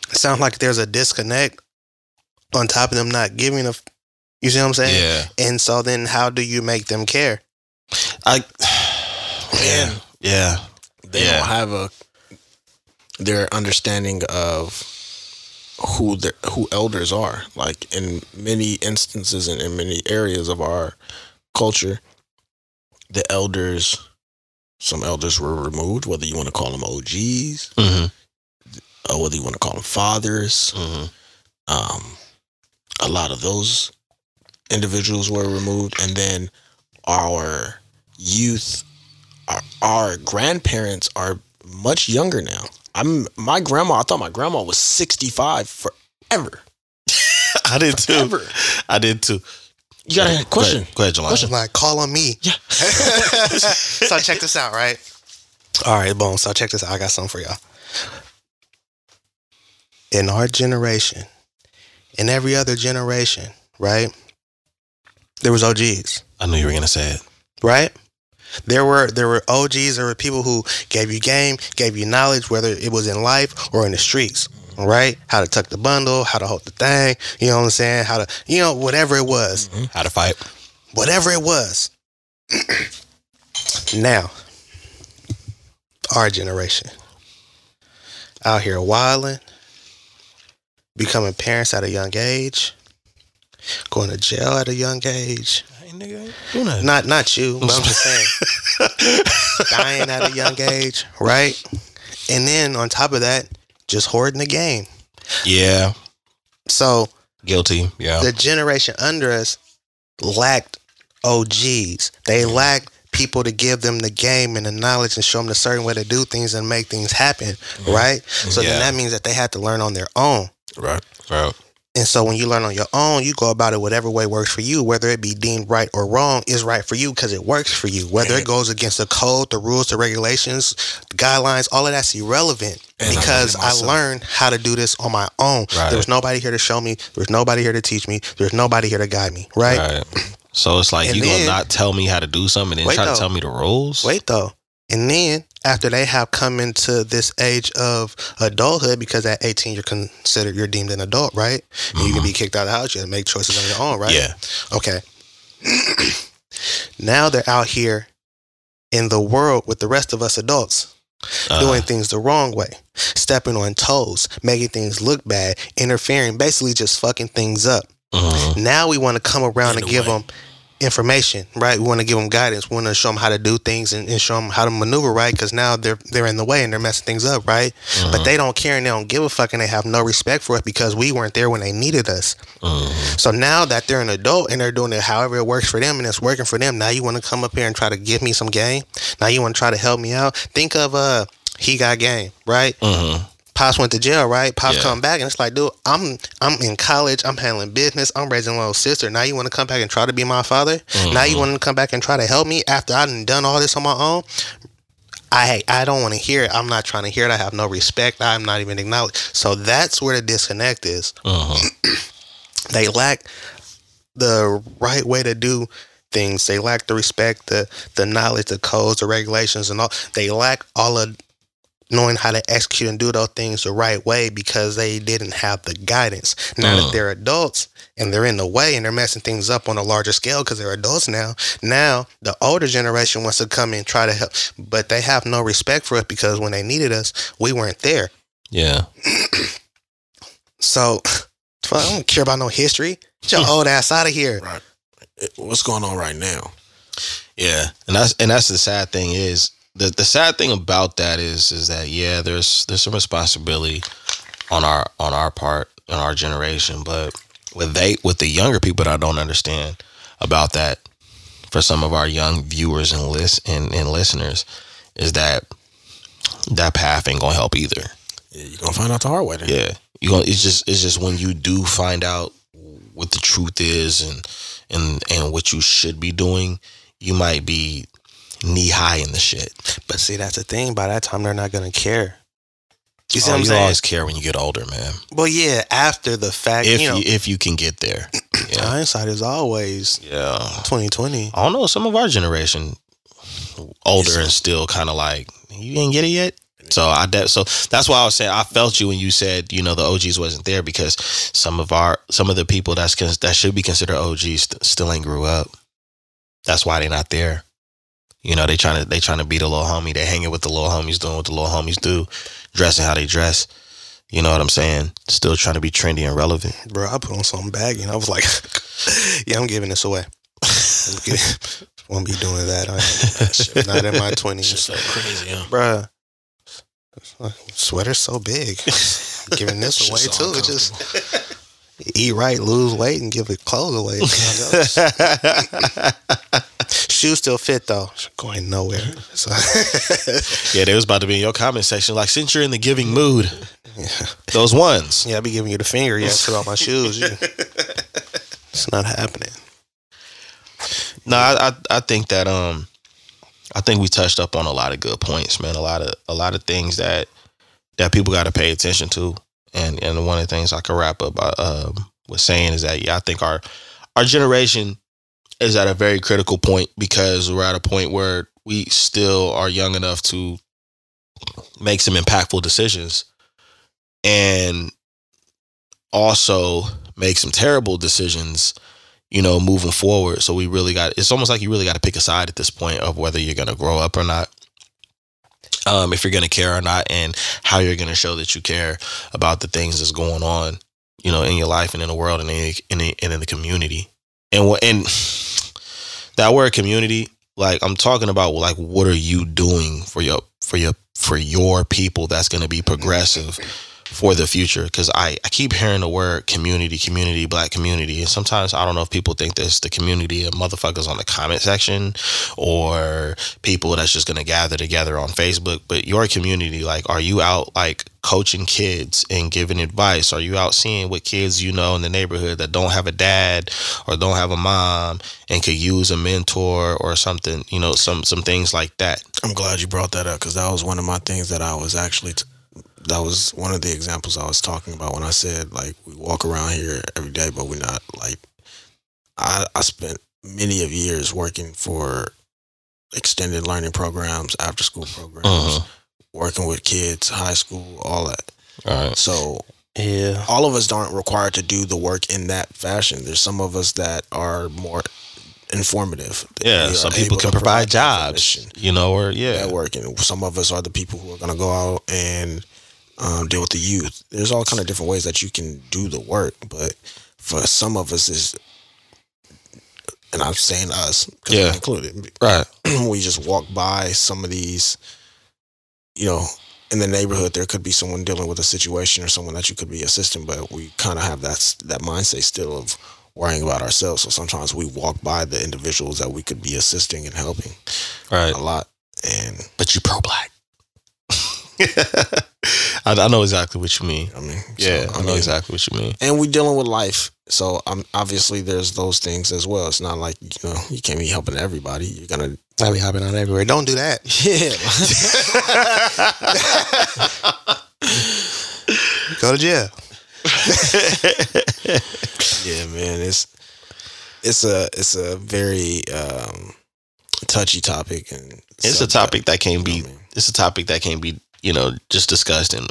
it sounds like there's a disconnect on top of them not giving a, you see what I'm saying? Yeah. And so then how do you make them care? They don't have their understanding of who elders are. Like in many instances and in many areas of our culture, some elders were removed, whether you want to call them OGs, or whether you want to call them fathers. A lot of those individuals were removed. And then our youth, our grandparents are much younger now. My grandma, I thought my grandma was 65 forever. I did too. You got a question? Go ahead, Jelani. Like, call on me. Yeah. So check this out, right? All right, boom. So check this out. I got something for y'all. In our generation, in every other generation, right? There was OGs. I knew you were gonna say it. Right? There were OGs. There were people who gave you game, gave you knowledge, whether it was in life or in the streets. Right? How to tuck the bundle, how to hold the thing, you know what I'm saying? How to, you know, whatever it was. How to fight. Whatever it was. Now, our generation out here wilding, becoming parents at a young age, going to jail at a young age. Hey, nigga, you know. Not you, but I'm just saying. Dying at a young age, right? And then on top of that, just hoarding the game. Yeah. So guilty. Yeah. The generation under us lacked OGs. They lacked people to give them the game and the knowledge and show them a certain way to do things and make things happen. Right. So then that means that they had to learn on their own. Right. And so when you learn on your own, you go about it whatever way works for you, whether it be deemed right or wrong is right for you because it works for you. Whether it goes against the code, the rules, the regulations, the guidelines, all of that's irrelevant because I learned how to do this on my own. Right. There's nobody here to show me. There's nobody here to teach me. There's nobody here to guide me. Right? So it's like you're going to not tell me how to do something and then try to tell me the rules? Wait, though. And then after they have come into this age of adulthood, because at 18 you're deemed an adult, right? And you can be kicked out of the house. You have to make choices on your own, right? Yeah. Okay. Now they're out here in the world with the rest of us adults, doing things the wrong way, stepping on toes, making things look bad, interfering, basically just fucking things up. Now we want to come around and give them information, right? We want to give them guidance. We want to show them how to do things and show them how to maneuver, right? Because now they're in the way and they're messing things up, right? Uh-huh. But they don't care and they don't give a fuck and they have no respect for us because we weren't there when they needed us. Uh-huh. So now that they're an adult and they're doing it however it works for them and it's working for them, now you want to come up here and try to give me some game. Now you want to try to help me out. Think of He Got Game, right? Uh-huh. Pops went to jail, right? Pops come back and it's like, dude, I'm in college. I'm handling business. I'm raising a little sister. Now you want to come back and try to be my father? Mm-hmm. Now you want to come back and try to help me after I done all this on my own? I don't want to hear it. I'm not trying to hear it. I have no respect. I'm not even acknowledged. So that's where the disconnect is. Uh-huh. They lack the right way to do things. They lack the respect, the knowledge, the codes, the regulations, and all. They lack all of knowing how to execute and do those things the right way because they didn't have the guidance. Now that they're adults and they're in the way and they're messing things up on a larger scale because they're adults now. Now the older generation wants to come and try to help, but they have no respect for us because when they needed us, we weren't there. Yeah. So I don't care about no history. Get your old ass out of here. Right. What's going on right now? Yeah. And that's the sad thing is, The sad thing about that is that there's some responsibility on our part, on our generation, but with the younger people that I don't understand about that for some of our young viewers and listeners is that path ain't gonna help either. Yeah, you're gonna find out the hard way then. Yeah. It's just when you do find out what the truth is and what you should be doing, you might be knee high in the shit. But see, that's the thing. By that time, they're not going to care. You see what I'm saying? You always care when you get older, man. Well, yeah, after the fact, if you can get there. Yeah. Hindsight is always 20/20. I don't know. Some of our generation older and still kind of like, you didn't get it yet? So that's why I was saying I felt you when you said the OGs wasn't there because some of the people that should be considered OGs still ain't grew up. That's why they're not there. They trying to be the little homie. They hanging with the little homies, doing what the little homies do, dressing how they dress. You know what I'm saying? Still trying to be trendy and relevant. Bro, I put on some baggy and I was like, yeah, I'm giving this away. Won't be doing that. Not in my 20s. It's so crazy, huh? Bro, sweater's so big. I'm giving this away too. Just eat right, lose weight, and give the clothes away. Shoes still fit though. Going nowhere. So. Yeah, they was about to be in your comment section. Like, since you're in the giving mood, those ones. Yeah, I be giving you the finger. Yeah, put on my shoes. Yeah. It's not happening. No, I think that I think we touched up on a lot of good points, man. A lot of things that people got to pay attention to. And one of the things I could wrap up with saying is that I think our generation is at a very critical point because we're at a point where we still are young enough to make some impactful decisions and also make some terrible decisions, moving forward. So it's almost like you really got to pick a side at this point of whether you're going to grow up or not. If you're going to care or not and how you're going to show that you care about the things that's going on, in your life and in the world and in the community. And that word community, like I'm talking about, like, what are you doing for your people that's going to be progressive for the future? Because I keep hearing the word community, black community. And sometimes I don't know if people think that's the community of motherfuckers on the comment section or people that's just going to gather together on Facebook. But your community, like, are you out, like, coaching kids and giving advice? Are you out seeing what kids in the neighborhood that don't have a dad or don't have a mom and could use a mentor or something, some things like that? I'm glad you brought that up because that was one of my things that I was actually... that was one of the examples I was talking about when I said, like, we walk around here every day, but we're not, like, I spent many of years working for extended learning programs, after school programs, working with kids, high school, all that. All right. So all of us aren't required to do the work in that fashion. There's some of us that are more informative. Yeah, some people can provide jobs, or networking. Some of us are the people who are going to go out and deal with the youth. There's all kind of different ways that you can do the work, but for some of us, is and I'm saying us, because I'm included. Right. We just walk by some of these, you know, in the neighborhood, there could be someone dealing with a situation or someone that you could be assisting, but we kind of have that mindset still of worrying about ourselves. So sometimes we walk by the individuals that we could be assisting and helping right. a lot. But you pro-black. I know exactly what you mean. I know exactly what you mean. And we dealing with life. So obviously there's those things as well. It's not like, you know, you can't be helping everybody. You're going to be hopping on everywhere. Don't do that. Yeah. Go to jail. Yeah, man. It's a very touchy topic, and it's a topic that can't be. It's a topic that can't be, you know, just discussed in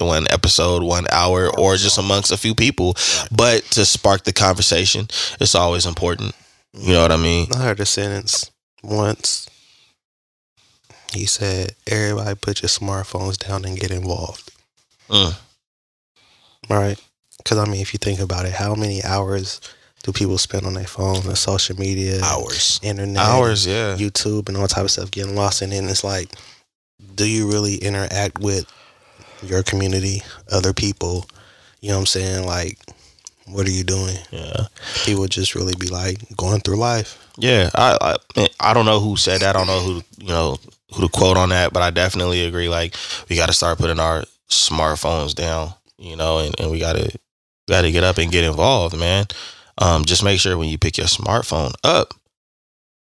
one episode, 1 hour, or just amongst a few people. But to spark the conversation, it's always important. You know what I mean? I heard a sentence once. He said, "Everybody, put your smartphones down and get involved." Right? Because, I mean, if you think about it, how many hours do people spend on their phone and social media? Hours. Internet. Hours, yeah. YouTube and all type of stuff, getting lost in it. And it's like, do you really interact with your community, other people? You know what I'm saying? Like, what are you doing? Yeah. People just really be like going through life. Yeah. I don't know who said that. I don't know who to quote on that, but I definitely agree. Like, we got to start putting our smartphones down. You know, and we gotta get up and get involved, man. Just make sure when you pick your smartphone up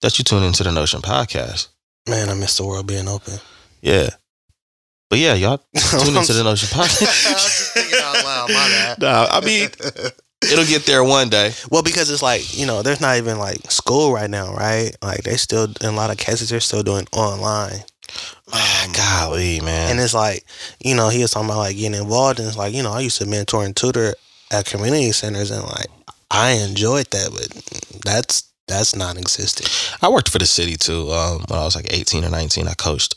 that you tune into the Notion podcast. Man, I miss the world being open. Yeah. But yeah, y'all tune into the Notion podcast. I was just thinking out loud, my bad. Nah, I mean, it'll get there one day. Well, because it's like, you know, there's not even like school right now, right? Like they still, in a lot of cases, they're still doing online. Golly, man. And it's like, you know, he was talking about like getting involved, and it's like, you know, I used to mentor and tutor at community centers, and like I enjoyed that, but that's non-existent. I worked for the city too. When I was like 18 or 19, I coached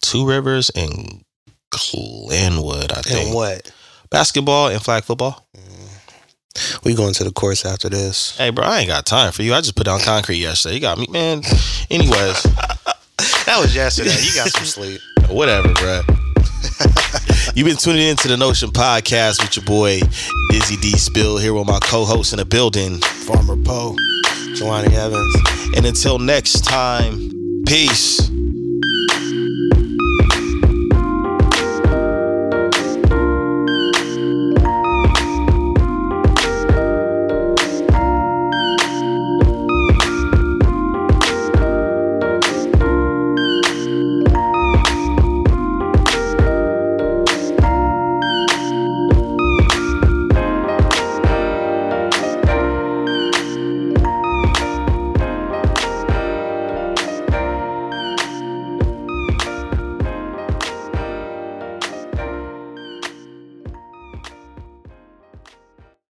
Two Rivers and Glenwood, I think. And what? Basketball and flag football. We going to the course after this. Hey bro, I ain't got time for you. I just put down concrete yesterday. You got me, man. Anyways. That was yesterday. You got some sleep. Whatever, bro. You've been tuning into the Notion Podcast with your boy Dizzy D. Spill, here with my co-host in the building, Farmer Poe, Jelani Evans. And until next time, peace.